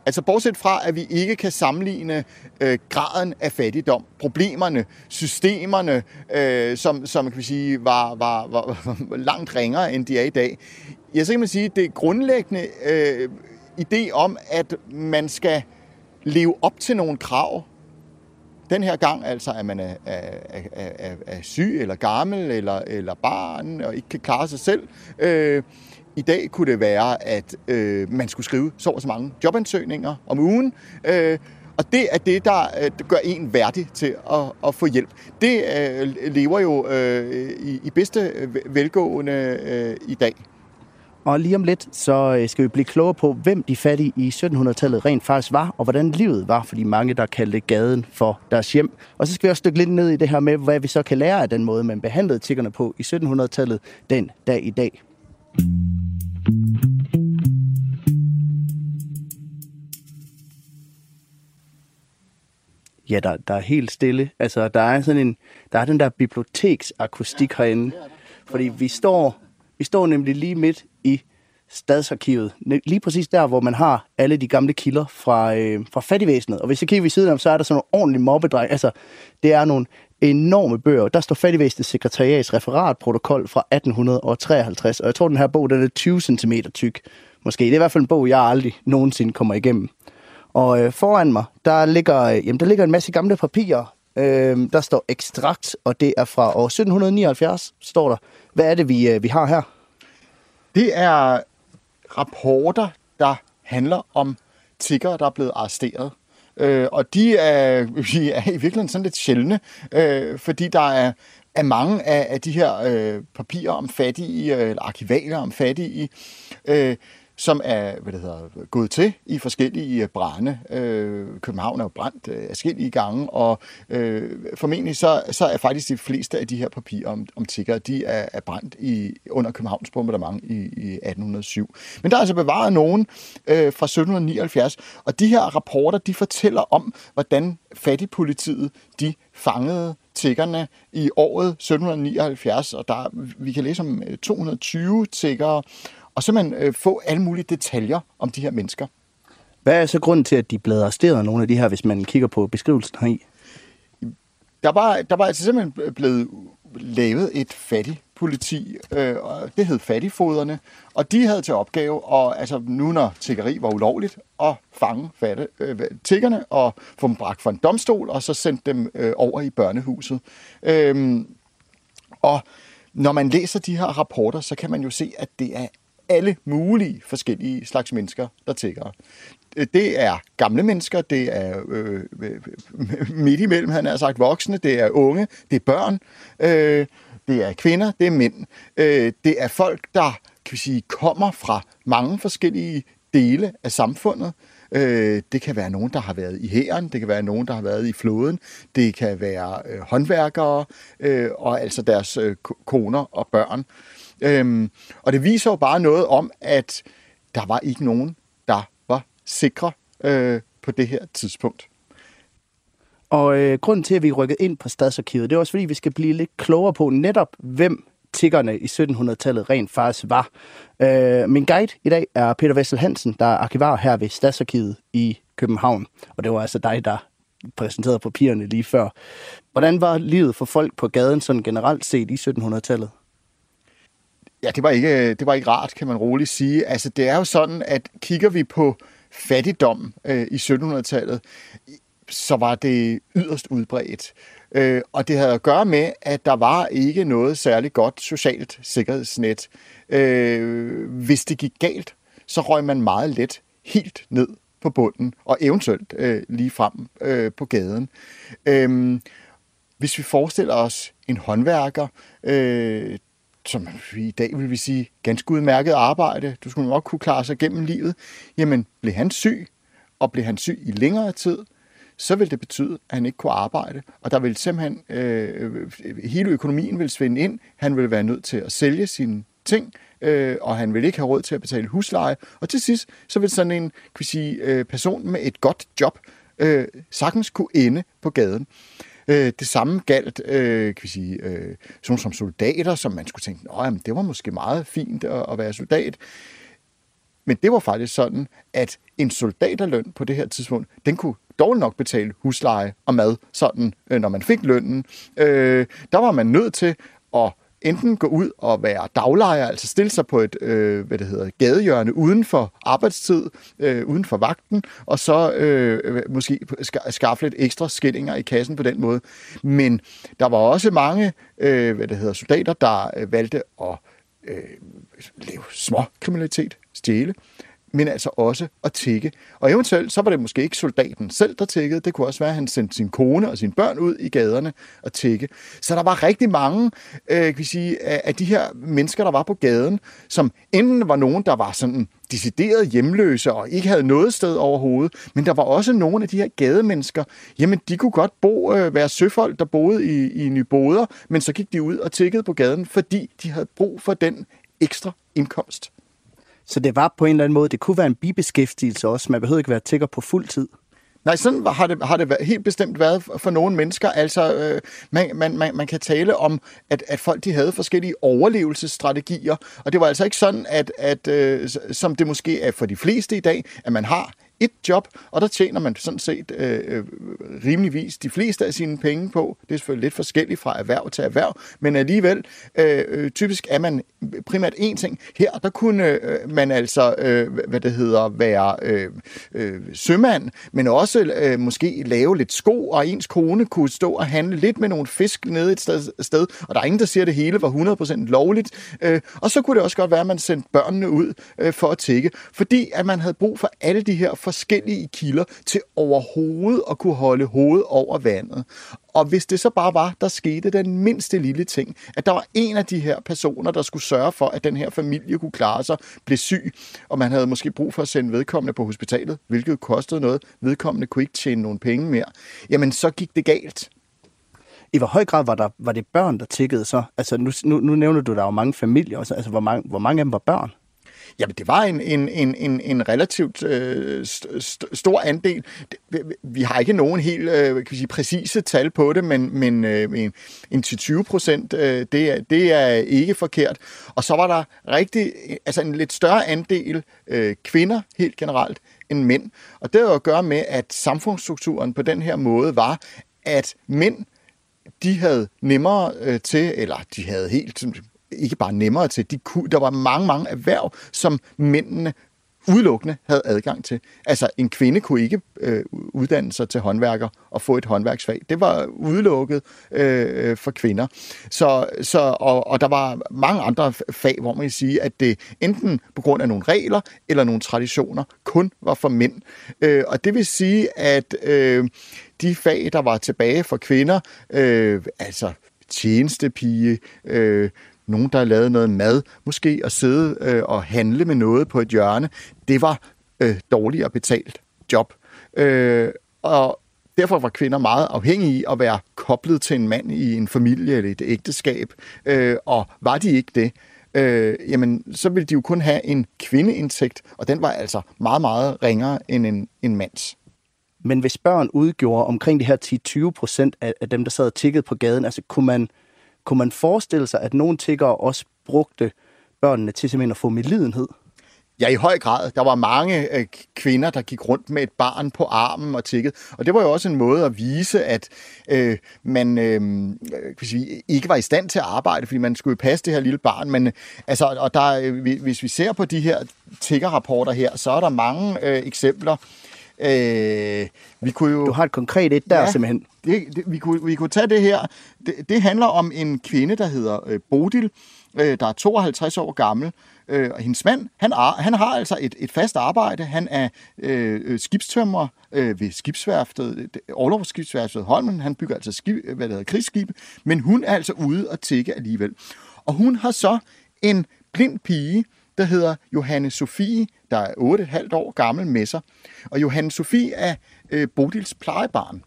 Altså bortset fra, at vi ikke kan sammenligne øh, graden af fattigdom, problemerne, systemerne, øh, som, som kan man sige, var, var, var langt ringere, end de er i dag. Ja, så kan man sige, at det er grundlæggende øh, idé om, at man skal leve op til nogle krav. Den her gang, altså at man er, er, er, er, er syg eller gammel eller, eller barn og ikke kan klare sig selv. Øh, I dag kunne det være, at øh, man skulle skrive så og så mange jobansøgninger om ugen, øh, og det er det, der øh, gør en værdig til at, at få hjælp. Det øh, lever jo øh, i, i bedste velgående øh, i dag. Og lige om lidt, så skal vi blive klogere på, hvem de fattige i syttenhundredetallet rent faktisk var, og hvordan livet var for de mange, der kaldte gaden for deres hjem. Og så skal vi også dykke lidt ned i det her med, hvad vi så kan lære af den måde, man behandlede tiggerne på i syttenhundredetallet den dag i dag. ja, der, der er helt stille. Altså, der er sådan en, der er den der biblioteksakustik herinde. Fordi vi står, vi står nemlig lige midt i Stadsarkivet. Lige præcis der, hvor man har alle de gamle kilder fra, øh, fra fattigvæsenet. Og hvis jeg kigger ved siden af, så er der sådan nogle ordentlige mobbedreng. Altså, det er nogle enorme bøger. Der står fattigvæsenets sekretariats referatprotokol fra atten hundrede treoghalvtreds. Og jeg tror, den her bog, den er tyve centimeter tyk. Måske. Det er i hvert fald en bog, jeg aldrig nogensinde kommer igennem. Og øh, foran mig, der ligger, øh, jamen, der ligger en masse gamle papirer. Øh, der står ekstrakt, og det er fra år sytten nioghalvfjerds, står der. Hvad er det, vi, øh, vi har her? Det er rapporter, der handler om tiggere, der er blevet arresteret. Øh, og de er, de er i virkeligheden sådan lidt sjældne, øh, fordi der er, er mange af, af de her øh, papirer om fattige, øh, eller arkivaler om fattige, øh, som er hvad det hedder, gået til i forskellige brande. Øh, København er jo brændt øh, forskellige gange, og øh, formentlig så, så er faktisk de fleste af de her papirer om, om tiggere, de er, er brændt i, under Københavns bombardement i, i atten hundrede syv. Men der er altså bevaret nogen øh, fra sytten nioghalvfjerds, og de her rapporter, de fortæller om, hvordan fattigpolitiet, de fangede tiggerne i året sytten nioghalvfjerds, og der, vi kan læse om to hundrede og tyve tiggere, og så man øh, få alle mulige detaljer om de her mennesker. Hvad er så grunden til, at de blev arresteret, nogle af de her, hvis man kigger på beskrivelsen heri? Der var, der var altså simpelthen blevet lavet et fattigpoliti, øh, og det hed fattigfoderne, og de havde til opgave, og altså nu når tiggeri var ulovligt, at fange fatte, øh, tiggerne og få dem bragt for en domstol, og så sendte dem øh, over i Børnehuset. Øh, og når man læser de her rapporter, så kan man jo se, at det er alle mulige forskellige slags mennesker, der tigger. Det er gamle mennesker, det er øh, midt imellem, han har sagt, voksne, det er unge, det er børn, øh, det er kvinder, det er mænd. Øh, det er folk, der kan vi sige, kommer fra mange forskellige dele af samfundet. Øh, det kan være nogen, der har været i hæren, det kan være nogen, der har været i flåden, det kan være øh, håndværkere øh, og altså deres øh, koner og børn. Øhm, og det viser jo bare noget om, at der var ikke nogen, der var sikre øh, på det her tidspunkt. Og øh, grunden til, at vi rykkede ind på Stadsarkivet, det er også fordi, vi skal blive lidt klogere på netop, hvem tiggerne i sytten hundrede-tallet rent faktisk var. Øh, min guide i dag er Peter Wessel Hansen, der er arkivar her ved Stadsarkivet i København. Og det var altså dig, der præsenterede papirerne lige før. Hvordan var livet for folk på gaden sådan generelt set i sytten hundrede-tallet? Ja, det var, ikke, det var ikke rart, kan man roligt sige. Altså, det er jo sådan, at kigger vi på fattigdom øh, i sytten hundrede-tallet, så var det yderst udbredt. Øh, og det havde at gøre med, at der var ikke noget særligt godt socialt sikkerhedsnet. Øh, hvis det gik galt, så røg man meget let helt ned på bunden, og eventuelt øh, lige frem øh, på gaden. Øh, hvis vi forestiller os en håndværker, øh, som i dag vil vi sige, ganske udmærket arbejde, du skulle nok kunne klare sig gennem livet, jamen blev han syg, og blev han syg i længere tid, så ville det betyde, at han ikke kunne arbejde, og der ville simpelthen, øh, hele økonomien ville svinde ind, han ville være nødt til at sælge sine ting, øh, og han ville ikke have råd til at betale husleje, og til sidst, så ville sådan en kan vi sige, person med et godt job øh, sagtens kunne ende på gaden. Det samme galt, øh, kan vi sige, øh, sådan som soldater, som man skulle tænke, at det var måske meget fint at, at være soldat. Men det var faktisk sådan, at en soldaterløn på det her tidspunkt, den kunne dårligt nok betale husleje og mad, sådan, øh, når man fik lønnen. Øh, der var man nødt til at enten gå ud og være daglejer, altså stille sig på et øh, hvad det hedder, gadehjørne uden for arbejdstid, øh, uden for vagten, og så øh, måske skaffe lidt ekstra skillinger i kassen på den måde. Men der var også mange øh, hvad det hedder, soldater, der valgte at øh, lave små kriminalitet, stjæle, men altså også at tigge. Og eventuelt, så var det måske ikke soldaten selv, der tiggede. Det kunne også være, at han sendte sin kone og sine børn ud i gaderne og tigge. Så der var rigtig mange øh, kan vi sige, af de her mennesker, der var på gaden, som enten var nogen, der var sådan decideret hjemløse og ikke havde noget sted overhovedet, men der var også nogle af de her gademennesker, jamen de kunne godt bo, øh, være søfolk, der boede i, i Nyboder, men så gik de ud og tiggede på gaden, fordi de havde brug for den ekstra indkomst. Så det var på en eller anden måde, det kunne være en bibeskæftigelse også. Man behøvede ikke være tigger på fuld tid. Nej, sådan har det, har det helt bestemt været for nogle mennesker. Altså, øh, man, man, man kan tale om, at, at folk de havde forskellige overlevelsesstrategier, og det var altså ikke sådan, at, at øh, som det måske er for de fleste i dag, at man har et job, og der tjener man sådan set øh, rimeligvis de fleste af sine penge på. Det er selvfølgelig lidt forskelligt fra erhverv til erhverv, men alligevel øh, typisk er man primært én ting. Her, der kunne øh, man altså, øh, hvad det hedder, være øh, øh, sømand, men også øh, måske lave lidt sko, og ens kone kunne stå og handle lidt med nogle fisk nede et sted, sted og der er ingen, der siger, at det hele var hundrede procent lovligt. Øh, og så kunne det også godt være, at man sendte børnene ud øh, for at tigge, fordi at man havde brug for alle de her forskellige kilder til overhovedet at kunne holde hovedet over vandet. Og hvis det så bare var, der skete den mindste lille ting, at der var en af de her personer, der skulle sørge for, at den her familie kunne klare sig, blev syg, og man havde måske brug for at sende vedkommende på hospitalet, hvilket kostede noget, vedkommende kunne ikke tjene nogen penge mere, jamen så gik det galt. I hvor høj grad var, der, var det børn, der tiggede så? Altså nu, nu, nu nævner du, der var mange familier, altså hvor mange, hvor mange af dem var børn? Jamen, det var en, en, en, en, en relativt øh, st- stor andel. Vi har ikke nogen helt øh, kan vi sige, præcise tal på det, men, men øh, en, en tyve procent, øh, det, det er ikke forkert. Og så var der rigtig, altså en lidt større andel øh, kvinder helt generelt end mænd. Og det har at gøre med, at samfundsstrukturen på den her måde var, at mænd, de havde nemmere øh, til, eller de havde helt... ikke bare nemmere til. De kunne, der var mange, mange erhverv, som mændene udelukkende havde adgang til. Altså, en kvinde kunne ikke øh, uddanne sig til håndværker og få et håndværksfag. Det var udelukket øh, for kvinder. Så, så, og, og der var mange andre fag, hvor man kan sige, at det enten på grund af nogle regler eller nogle traditioner kun var for mænd. Øh, og det vil sige, at øh, de fag, der var tilbage for kvinder, øh, altså tjenestepige, øh, nogen, der lavede noget mad, måske at sidde øh, og handle med noget på et hjørne, det var øh, dårligere betalt job. Øh, og derfor var kvinder meget afhængige af at være koblet til en mand i en familie eller et ægteskab. Øh, og var de ikke det, øh, jamen, så ville de jo kun have en kvindeindtægt, og den var altså meget, meget ringere end en, en mands. Men hvis børn udgjorde omkring de her ti til tyve procent af dem, der sad og tiggede på gaden, altså kunne man... Kunne man forestille sig, at nogle tiggere også brugte børnene til simpelthen at få medlidenhed? Ja, i høj grad. Der var mange øh, kvinder, der gik rundt med et barn på armen og tikkede. Og det var jo også en måde at vise, at øh, man øh, kan sige, ikke var i stand til at arbejde, fordi man skulle passe det her lille barn. Men, altså, og der, øh, hvis vi ser på de her tiggerrapporter her, så er der mange øh, eksempler. Øh, vi kunne jo... Du har et konkret et der, ja, simpelthen. Det, det, vi, kunne, vi kunne tage det her. Det, det handler om en kvinde, der hedder øh, Bodil, øh, der er tooghalvtreds år gammel. Øh, og hendes mand, han, er, han har altså et, et fast arbejde. Han er øh, skibstømrer øh, ved skibsværftet, Orlogsskibsværftet Holmen. Han bygger altså skib, hvad det hedder, krigsskibe, men hun er altså ude og tigge alligevel. Og hun har så en blind pige, der hedder Johanne Sofie, der er otte komma fem år gammel med sig. Og Johanne Sofie er øh, Bodils plejebarn.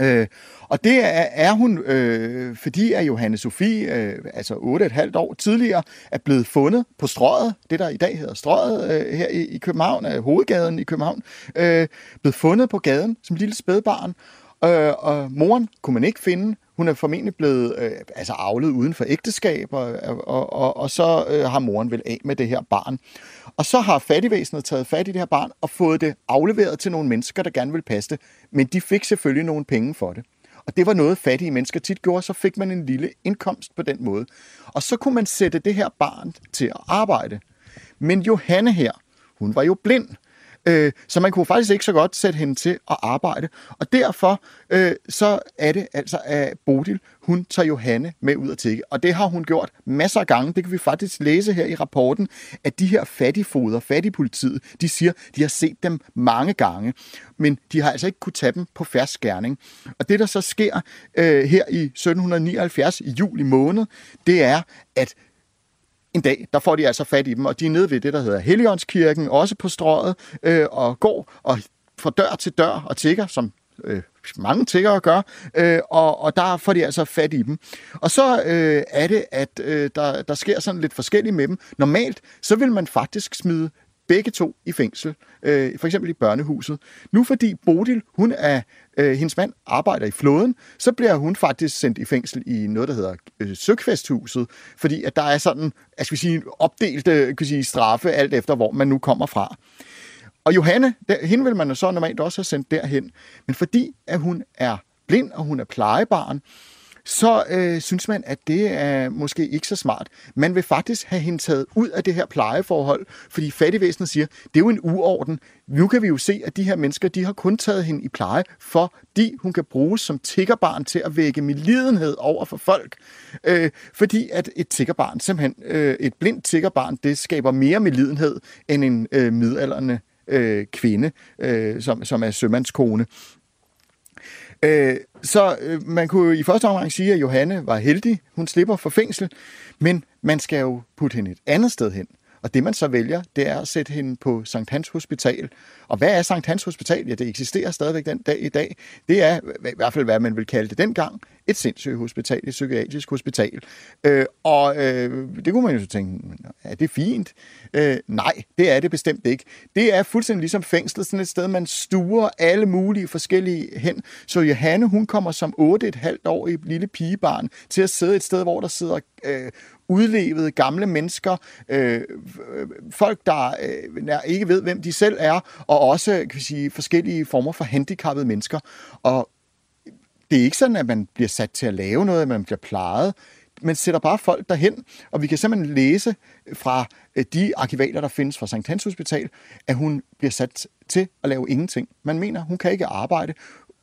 Øh, og det er, er hun, øh, fordi at Johanne Sofie, øh, altså otte komma fem år tidligere, er blevet fundet på Strøget, det der i dag hedder Strøget, øh, her i, i København, øh, hovedgaden i København, øh, blevet fundet på gaden som lille spædbarn. Øh, og moren kunne man ikke finde. Hun er formentlig blevet øh, altså avlet uden for ægteskab, og, og, og, og så øh, har moren vel af med det her barn. Og så har fattigvæsenet taget fat i det her barn og fået det afleveret til nogle mennesker, der gerne ville passe det. Men de fik selvfølgelig nogle penge for det. Og det var noget, fattige mennesker tit gjorde, så fik man en lille indkomst på den måde. Og så kunne man sætte det her barn til at arbejde. Men Johanne her, hun var jo blind. Så man kunne faktisk ikke så godt sætte hende til at arbejde. Og derfor øh, så er det altså, at Bodil, hun tager Johanne med ud at tigge. Og det har hun gjort masser af gange. Det kan vi faktisk læse her i rapporten, at de her fattigfoder, fattigpolitiet, de siger, de har set dem mange gange, men de har altså ikke kunne tage dem på fersk gerning. Og det, der så sker øh, her i sytten nioghalvfjerds, i juli måned, det er, at en dag, der får de altså fat i dem, og de er nede ved det, der hedder Helligåndskirken, også på Strøget, øh, og går og fra dør til dør og tigger, som øh, mange tiggere gør, øh, og, og der får de altså fat i dem. Og så øh, er det, at øh, der, der sker sådan lidt forskelligt med dem. Normalt, så vil man faktisk smide begge to i fængsel, øh, for eksempel i Børnehuset. Nu fordi Bodil, hun er, øh, hendes mand arbejder i flåden, så bliver hun faktisk sendt i fængsel i noget, der hedder øh, Søkvæsthuset, fordi at der er sådan, jeg skal sige, opdelte kan sige, straffe, alt efter hvor man nu kommer fra. Og Johanne, der, hende vil man så normalt også have sendt derhen, men fordi at hun er blind, og hun er plejebarn, så øh, synes man, at det er måske ikke så smart. Man vil faktisk have hende taget ud af det her plejeforhold, fordi fattigvæsenet siger, det er jo en uorden. Nu kan vi jo se, at de her mennesker, de har kun taget hende i pleje, fordi hun kan bruges som tiggerbarn til at vække medlidenhed over for folk. Øh, fordi at et tiggerbarn, simpelthen øh, et blindt tiggerbarn, det skaber mere medlidenhed end en øh, midaldrende øh, kvinde, øh, som, som er sømandskone. Så man kunne i første omgang sige, at Johanne var heldig, hun slipper for fængsel, men man skal jo putte hende et andet sted hen. Og det man så vælger, det er at sætte hende på Sankt Hans Hospital. Og hvad er Sankt Hans Hospital? Ja, det eksisterer stadigvæk den dag i dag. Det er i hvert fald, hvad man vil kalde det dengang, et sindssygehospital, et psykiatrisk hospital. Øh, og øh, det kunne man jo tænke, er det fint? Øh, nej, det er det bestemt ikke. Det er fuldstændig ligesom fængslet, sådan et sted, man stuer alle mulige forskellige hen. Så Johanne, hun kommer som otte et halvt år i lille pigebarn til at sidde et sted, hvor der sidder øh, udlevede gamle mennesker, øh, folk, der øh, ikke ved, hvem de selv er, og også kan vi sige, forskellige former for handicappede mennesker. Og det er ikke sådan, at man bliver sat til at lave noget, at man bliver plejet. Man sætter bare folk derhen, og vi kan simpelthen læse fra de arkivaler, der findes fra Sankt Hans Hospital, at hun bliver sat til at lave ingenting. Man mener, hun kan ikke arbejde.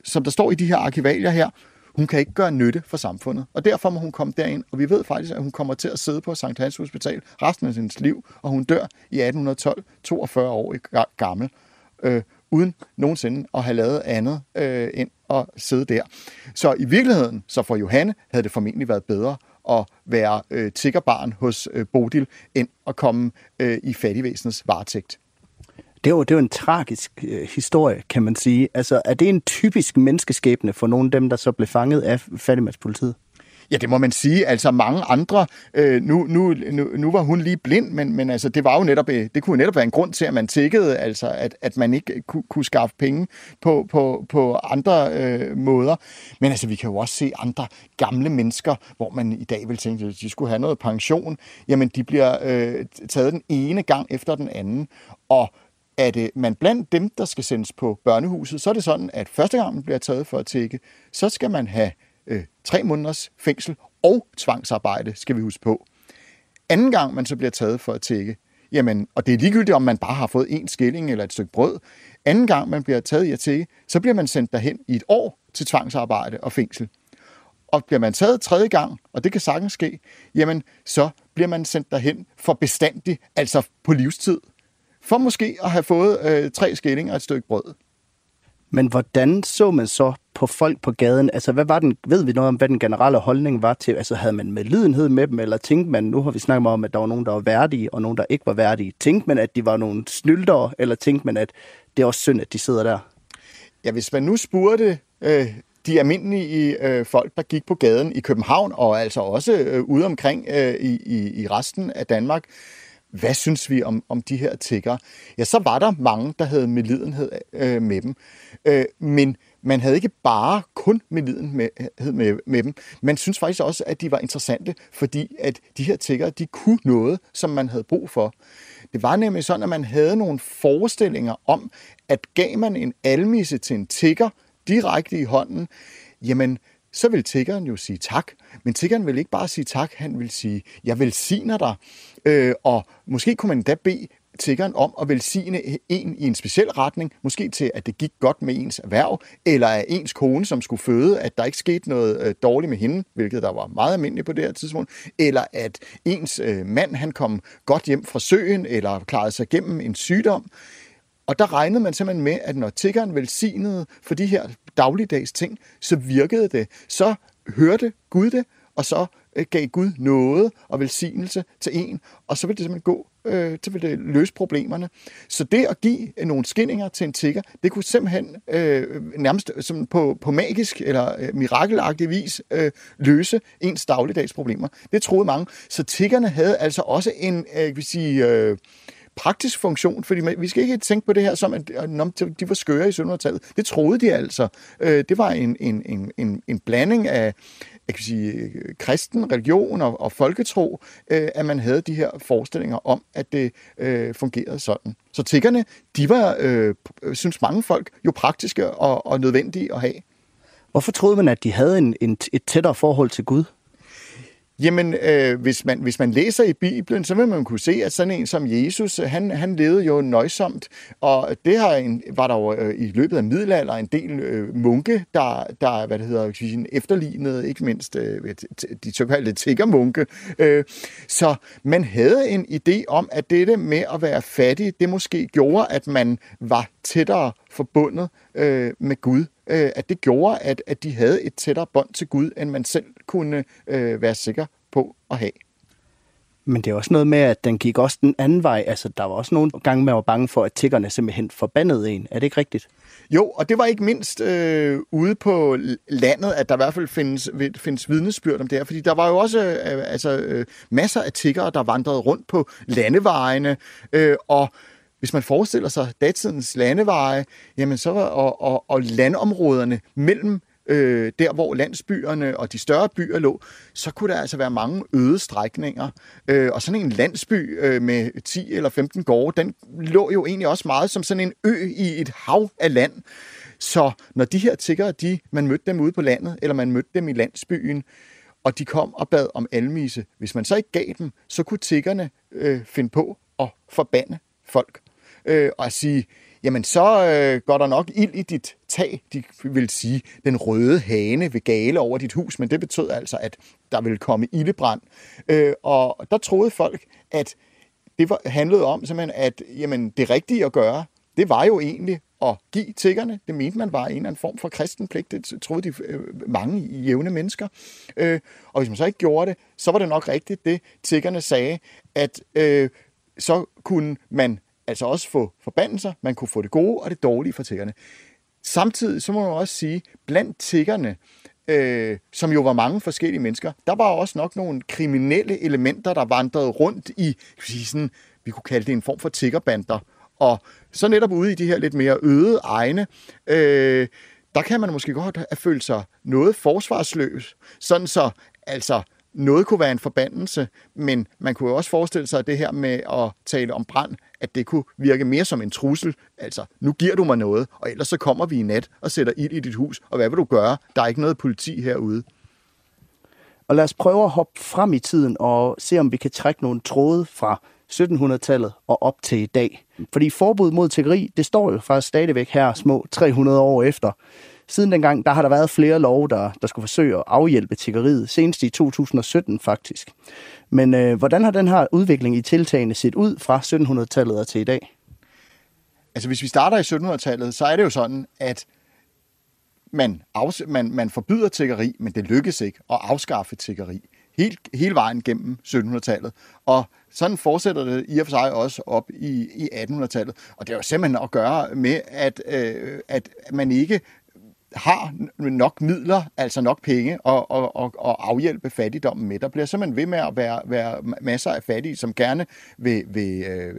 Som der står i de her arkivaler her, hun kan ikke gøre nytte for samfundet, og derfor må hun komme derind, og vi ved faktisk, at hun kommer til at sidde på Sankt Hans Hospital resten af hendes liv, og hun dør i atten tolv, toogfyrre år gammel, øh, uden nogensinde at have lavet andet øh, end at sidde der. Så i virkeligheden, så for Johanne, havde det formentlig været bedre at være øh, tiggerbarn hos øh, Bodil, end at komme øh, i fattigvæsenets varetægt. Det er, jo, det er jo en tragisk øh, historie, kan man sige. Altså, er det en typisk menneskeskæbne for nogle af dem, der så blev fanget af fattigmandspolitiet? Ja, det må man sige. Altså mange andre, øh, nu, nu, nu, nu var hun lige blind, men, men altså, det, var jo netop, det kunne jo netop være en grund til, at man tiggede, altså at, at man ikke ku, kunne skaffe penge på, på, på andre øh, måder. Men altså, vi kan jo også se andre gamle mennesker, hvor man i dag vil tænke, at de skulle have noget pension. Jamen, de bliver øh, taget den ene gang efter den anden, og at man blandt dem, der skal sendes på Børnehuset, så er det sådan, at første gang man bliver taget for at tække, så skal man have øh, tre måneders fængsel og tvangsarbejde, skal vi huske på. Anden gang man så bliver taget for at tække, jamen, og det er ligegyldigt, om man bare har fået en skilling eller et stykke brød, anden gang man bliver taget i at tække, så bliver man sendt derhen i et år til tvangsarbejde og fængsel. Og bliver man taget tredje gang, og det kan sagtens ske, jamen, så bliver man sendt derhen for bestandig, altså på livstid, for måske at have fået øh, tre skilling og et stykke brød. Men hvordan så man så på folk på gaden? Altså, hvad var den, ved vi noget om, hvad den generelle holdning var til? Altså, havde man medlidenhed med dem, eller tænkte man, nu har vi snakket om, at der var nogen, der var værdige, og nogen, der ikke var værdige. Tænkte man, at de var nogle snyltere, eller tænkte man, at det er også synd, at de sidder der? Ja, hvis man nu spurgte øh, de almindelige øh, folk, der gik på gaden i København, og altså også øh, ude omkring øh, i, i resten af Danmark, hvad synes vi om, om de her tiggere? Ja, så var der mange, der havde medlidenhed øh, med dem. Øh, men man havde ikke bare kun medlidenhed med, med, med dem. Man synes faktisk også, at de var interessante, fordi at de her tiggere, de kunne noget, som man havde brug for. Det var nemlig sådan, at man havde nogle forestillinger om, at gav man en almisse til en tigger direkte i hånden, jamen, så vil tiggeren jo sige tak. Men tiggeren vil ikke bare sige tak, han vil sige, jeg velsigner dig. Øh, og måske kunne man endda bede tiggeren om at velsigne en i en speciel retning, måske til, at det gik godt med ens erhverv, eller af ens kone, som skulle føde, at der ikke skete noget øh, dårligt med hende, hvilket der var meget almindeligt på det her tidspunkt, eller at ens øh, mand, han kom godt hjem fra søen, eller klarede sig gennem en sygdom. Og der regnede man simpelthen med, at når tiggeren velsignede for de her dagligdags ting, så virkede det. Så hørte Gud det, og så gav Gud noget og velsignelse til en, og så ville det simpelthen gå, øh, så ville det løse problemerne. Så det at give nogle skillinger til en tigger, det kunne simpelthen øh, nærmest som på, på magisk eller øh, mirakelagtig vis øh, løse ens dagligdags problemer. Det troede mange. Så tiggerne havde altså også en øh, vil sige, øh, praktisk funktion, fordi man, vi skal ikke tænke på det her som, at, at de var skøre i syttenhundredetallet. Det troede de altså. Det var en, en, en, en, en blanding af, jeg kan sige, kristen, religion og, og folketro, at man havde de her forestillinger om, at det øh, fungerede sådan. Så tiggerne, de var, øh, synes mange folk, jo praktiske og, og nødvendige at have. Hvorfor troede man, at de havde en, en, et tættere forhold til Gud? Jamen, øh, hvis, man, hvis man læser i Bibelen, så vil man kunne se, at sådan en som Jesus, han, han levede jo nøjsomt, og det her en, var der jo øh, i løbet af middelalderen en del øh, munke, der, der hvad det hedder, efterlignede, ikke mindst øh, de såkaldte tiggermunke. Øh, så man havde en idé om, at dette med at være fattig, det måske gjorde, at man var tættere forbundet øh, med Gud. At det gjorde, at, at de havde et tættere bånd til Gud, end man selv kunne øh, være sikker på at have. Men det er også noget med, at den gik også den anden vej. Altså, der var også nogle gange, man var bange for, at tiggerne simpelthen forbandede en. Er det ikke rigtigt? Jo, og det var ikke mindst øh, ude på landet, at der i hvert fald findes, findes vidnesbyrd om det her. Fordi der var jo også øh, altså, øh, masser af tiggere, der vandrede rundt på landevejene, øh, og hvis man forestiller sig datidens landeveje, jamen så og, og, og landområderne mellem øh, der, hvor landsbyerne og de større byer lå, så kunne der altså være mange øde strækninger. Øh, og sådan en landsby øh, med ti eller femten gårde, den lå jo egentlig også meget som sådan en ø i et hav af land. Så når de her tiggere, de, man mødte dem ude på landet, eller man mødte dem i landsbyen, og de kom og bad om almisse, hvis man så ikke gav dem, så kunne tiggerne øh, finde på at forbande folk. Øh, og at sige, jamen så øh, går der nok ild i dit tag, de vil sige, den røde hane vil gale over dit hus, men det betød altså, at der ville komme ildebrand. Øh, og der troede folk, at det var, handlede om simpelthen, at jamen, det rigtige at gøre, det var jo egentlig at give tiggerne. Det mente man var en eller anden form for kristen pligt. Det troede de øh, mange jævne mennesker. Øh, og hvis man så ikke gjorde det, så var det nok rigtigt, det tiggerne sagde, at øh, så kunne man altså også få forbandelser, man kunne få det gode og det dårlige fra tiggerne. Samtidig så må man også sige, blandt tiggerne, øh, som jo var mange forskellige mennesker, der var også nok nogle kriminelle elementer, der vandrede rundt i, sådan, vi kunne kalde det en form for tiggerbander. Og så netop ude i de her lidt mere øde egne, øh, der kan man måske godt have følt sig noget forsvarsløs, sådan så altså noget kunne være en forbandelse, men man kunne jo også forestille sig, at det her med at tale om brand, at det kunne virke mere som en trussel. Altså, nu giver du mig noget, og ellers så kommer vi i nat og sætter ild i dit hus, og hvad vil du gøre? Der er ikke noget politi herude. Og lad os prøve at hoppe frem i tiden og se, om vi kan trække nogle tråde fra syttenhundredetallet og op til i dag. Fordi forbud mod tiggeri, det står jo faktisk stadigvæk her små tre hundrede år efter. Siden dengang, der har der været flere love, der, der skulle forsøge at afhjælpe tiggeriet, senest i to tusind og sytten faktisk. Men øh, hvordan har den her udvikling i tiltagene set ud fra syttenhundredetallet og til i dag? Altså hvis vi starter i syttenhundredetallet, så er det jo sådan, at man, afs- man, man forbyder tiggeri, men det lykkes ikke at afskaffe tiggeri. Helt, hele vejen gennem syttenhundredetallet. Og sådan fortsætter det i og for sig også op i, i attenhundredetallet. Og det er jo simpelthen at gøre med, at, øh, at man ikke har nok midler, altså nok penge, og, og, og, og afhjælpe fattigdommen med. Der bliver simpelthen ved med at være, være masser af fattige, som gerne vil, vil øh,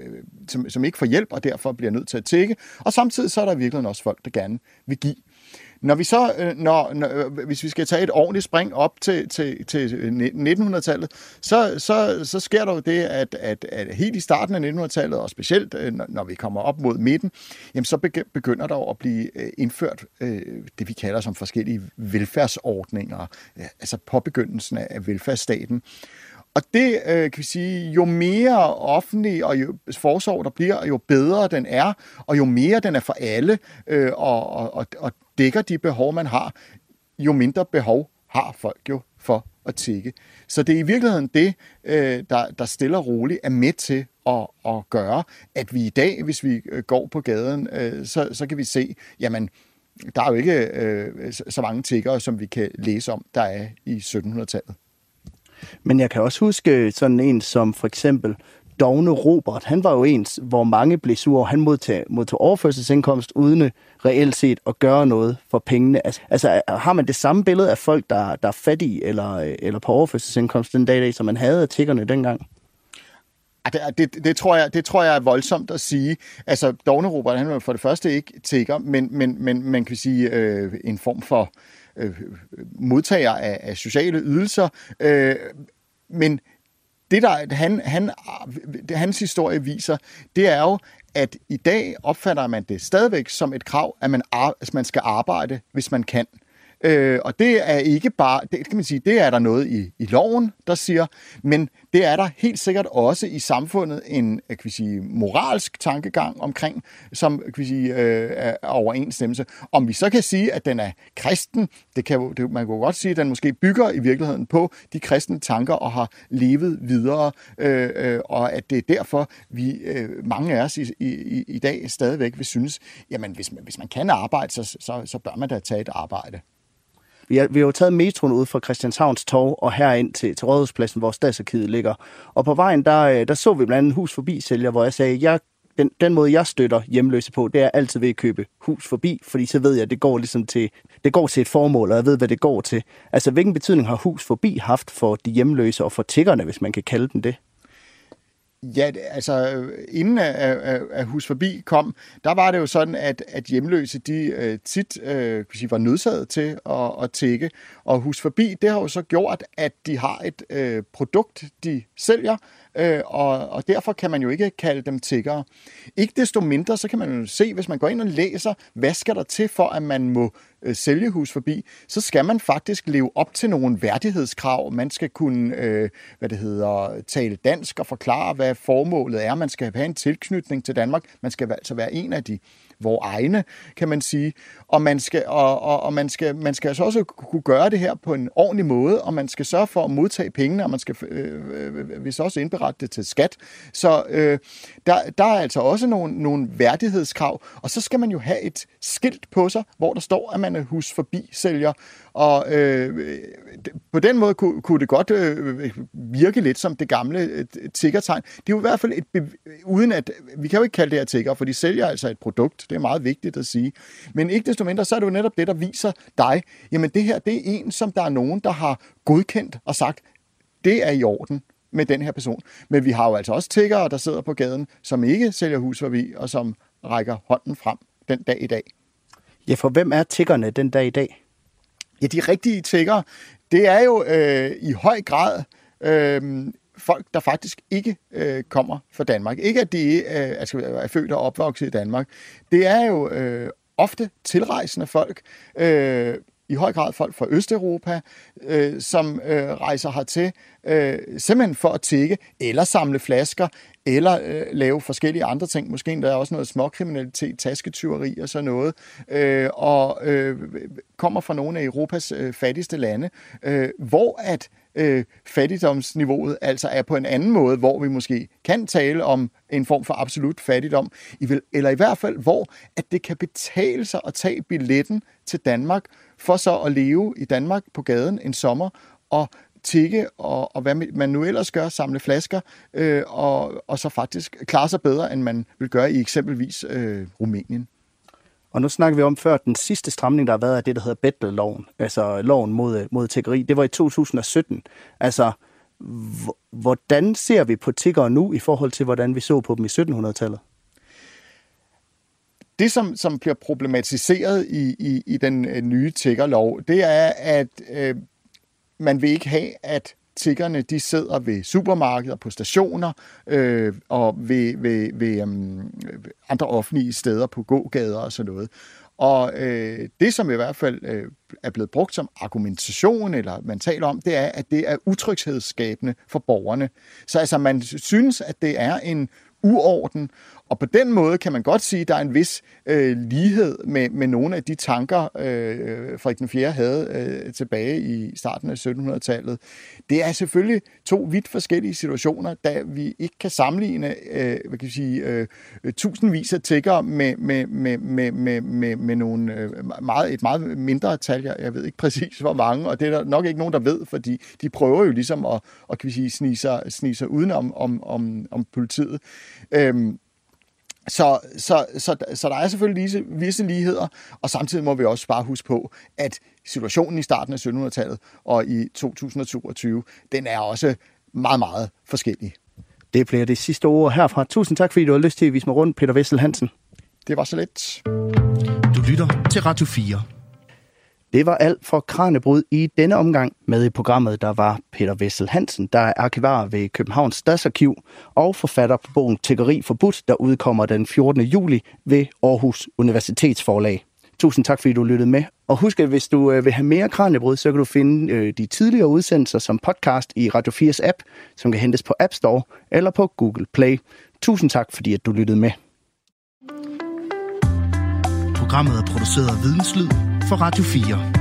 som, som ikke får hjælp, og derfor bliver nødt til at tigge. Og samtidig så er der virkelig også folk, der gerne vil give. Når vi så, når, når, hvis vi skal tage et ordentligt spring op til, til, til nittenhundredetallet, så, så, så sker der jo det, at, at, at helt i starten af nittenhundredetallet, og specielt når vi kommer op mod midten, jamen så begynder der jo at blive indført det, vi kalder som forskellige velfærdsordninger, altså påbegyndelsen af velfærdsstaten. Og det øh, kan vi sige, jo mere offentlig og jo forsorg der bliver, jo bedre den er, og jo mere den er for alle, øh, og, og, og dækker de behov, man har, jo mindre behov har folk jo for at tigge. Så det er i virkeligheden det, øh, der, der stille og roligt er med til at, at gøre, at vi i dag, hvis vi går på gaden, øh, så, så kan vi se, jamen, der er jo ikke øh, så mange tiggere, som vi kan læse om, der er i syttenhundredetallet. Men jeg kan også huske sådan en som for eksempel Dovne Robert. Han var jo en, hvor mange blev sure, og han modtog, modtog overførselsindkomst uden reelt set at gøre noget for pengene. Altså har man det samme billede af folk, der, der er fattige eller, eller på overførselsindkomst den dag i dag, som man havde af tiggerne dengang? Det, det, det, tror jeg, det tror jeg er voldsomt at sige. Altså, dogneroberen, han var for det første ikke tigger, men, men, men man kan sige øh, en form for øh, modtager af, af sociale ydelser. Øh, men det, der han, han, hans historie viser, det er jo, at i dag opfatter man det stadigvæk som et krav, at man, ar- at man skal arbejde, hvis man kan. Øh, og det er ikke bare, det kan man sige, det er der noget i, i loven, der siger, men det er der helt sikkert også i samfundet en, kan vi sige, moralsk tankegang omkring, som kan vi sige, øh, er overensstemmelse. Om vi så kan sige, at den er kristen, det kan det, man kan godt sige, at den måske bygger i virkeligheden på de kristne tanker og har levet videre, øh, øh, og at det er derfor, vi øh, mange af os i, i, i dag stadigvæk vil synes, jamen hvis man, hvis man kan arbejde, så, så, så bør man da tage et arbejde. Vi har, vi har jo taget metroen ud fra Christianshavns Torv og herind til, til Rådhuspladsen, hvor Stadsarkivet ligger. Og på vejen, der, der så vi blandt andet Husforbi-sælger, hvor jeg sagde, jeg, den, den måde, jeg støtter hjemløse på, det er altid ved at købe Husforbi, fordi så ved jeg, at det går, ligesom til, det går til et formål, og jeg ved, hvad det går til. Altså, hvilken betydning har Husforbi haft for de hjemløse og for tiggerne, hvis man kan kalde den det? Ja, altså inden at Husforbi kom, der var det jo sådan, at, at hjemløse de tit øh, var nødsaget til at, at tigge. Og Husforbi, det har jo så gjort, at de har et øh, produkt, de sælger, øh, og, og derfor kan man jo ikke kalde dem tiggere. Ikke desto mindre, så kan man jo se, hvis man går ind og læser, hvad skal der til for, at man må sælge Husforbi, så skal man faktisk leve op til nogle værdighedskrav. Man skal kunne, øh, hvad det hedder, tale dansk og forklare, hvad formålet er. Man skal have en tilknytning til Danmark. Man skal altså være en af de vores egne, kan man sige. Og man skal, og, og, og man skal, man skal altså også kunne gøre det her på en ordentlig måde, og man skal sørge for at modtage pengene, og man skal øh, hvis også indberette det til skat. Så øh, der, der er altså også nogle, nogle værdighedskrav, og så skal man jo have et skilt på sig, hvor der står, at man er Husforbi-sælger. Og øh, på den måde kunne, kunne det godt øh, virke lidt som det gamle tiggertegn. Det er jo i hvert fald et, uden at, vi kan jo ikke kalde det her tigger, for de sælger altså et produkt. Det er meget vigtigt at sige. Men ikke desto mindre, så er det jo netop det, der viser dig, jamen det her, det er en, som der er nogen, der har godkendt og sagt, det er i orden med den her person. Men vi har jo altså også tiggere, der sidder på gaden, som ikke sælger Husforbi, og som rækker hånden frem den dag i dag. Ja, for hvem er tiggerne den dag i dag? Ja, de rigtige tiggere, det er jo øh, i høj grad øh, folk, der faktisk ikke øh, kommer fra Danmark. Ikke at de øh, altså, er født og opvokset i Danmark. Det er jo øh, ofte tilrejsende folk, øh, i høj grad folk fra Østeuropa, øh, som øh, rejser hertil øh, simpelthen for at tigge eller samle flasker, eller øh, lave forskellige andre ting. Måske endda også noget småkriminalitet, tasketyveri og sådan noget, øh, og øh, kommer fra nogle af Europas øh, fattigste lande, øh, hvor at øh, fattigdomsniveauet altså er på en anden måde, hvor vi måske kan tale om en form for absolut fattigdom, eller i hvert fald, hvor at det kan betale sig at tage billetten til Danmark, for så at leve i Danmark på gaden en sommer, og tigge, og, og hvad man nu ellers gør, samle flasker, øh, og, og så faktisk klare sig bedre, end man vil gøre i eksempelvis øh, Rumænien. Og nu snakker vi om før, den sidste stramning, der har været, af det, der hedder Betleloven, altså loven mod, mod tiggeri. Det var i to tusind og sytten. Altså, h- hvordan ser vi på tiggere nu, i forhold til, hvordan vi så på dem i sytten hundrede-tallet? Det, som, som bliver problematiseret i, i, i den nye tiggerlov, det er, at øh, man vil ikke have, at tiggerne de sidder ved supermarkeder, på stationer øh, og ved, ved, ved um, andre offentlige steder på gågader og sådan noget. Og øh, det, som i hvert fald øh, er blevet brugt som argumentation, eller man taler om, det er, at det er utrygshedsskabende for borgerne. Så altså, man synes, at det er en uorden, og på den måde kan man godt sige, at der er en vis øh, lighed med, med nogle af de tanker, øh, Frederik den fjerde havde øh, tilbage i starten af sytten hundrede-tallet. Det er selvfølgelig to vidt forskellige situationer, da vi ikke kan sammenligne øh, hvad kan jeg sige, øh, tusindvis af tiggere med, med, med, med, med, med, med nogle, øh, meget, et meget mindre tal. Jeg, jeg ved ikke præcis, hvor mange, og det er der nok ikke nogen, der ved, fordi de prøver jo ligesom at, at kan vi sige, snige sig, snige sig udenom om, om, om politiet. Øhm, Så, så, så, så der er selvfølgelig visse ligheder, og samtidig må vi også bare huske på, at situationen i starten af sytten hundrede-tallet og i to tusind og toogtyve, den er også meget, meget forskellig. Det bliver det sidste ord herfra. Tusind tak, fordi du har lyst til at vise mig rundt, Peter Wessel Hansen. Det var så let. Du lytter til Radio fire. Det var alt for Kraniebrud i denne omgang. Med i programmet, der var Peter Wessel Hansen, der er arkivar ved Københavns Stadsarkiv og forfatter på bogen Tiggeri forbudt, der udkommer den fjortende juli ved Aarhus Universitetsforlag. Tusind tak, fordi du lyttede med. Og husk, at hvis du vil have mere Kraniebrud, så kan du finde de tidligere udsendelser som podcast i Radio fires app, som kan hentes på App Store eller på Google Play. Tusind tak, fordi at du lyttede med. Programmet er produceret af Videnslyd for Radio fire.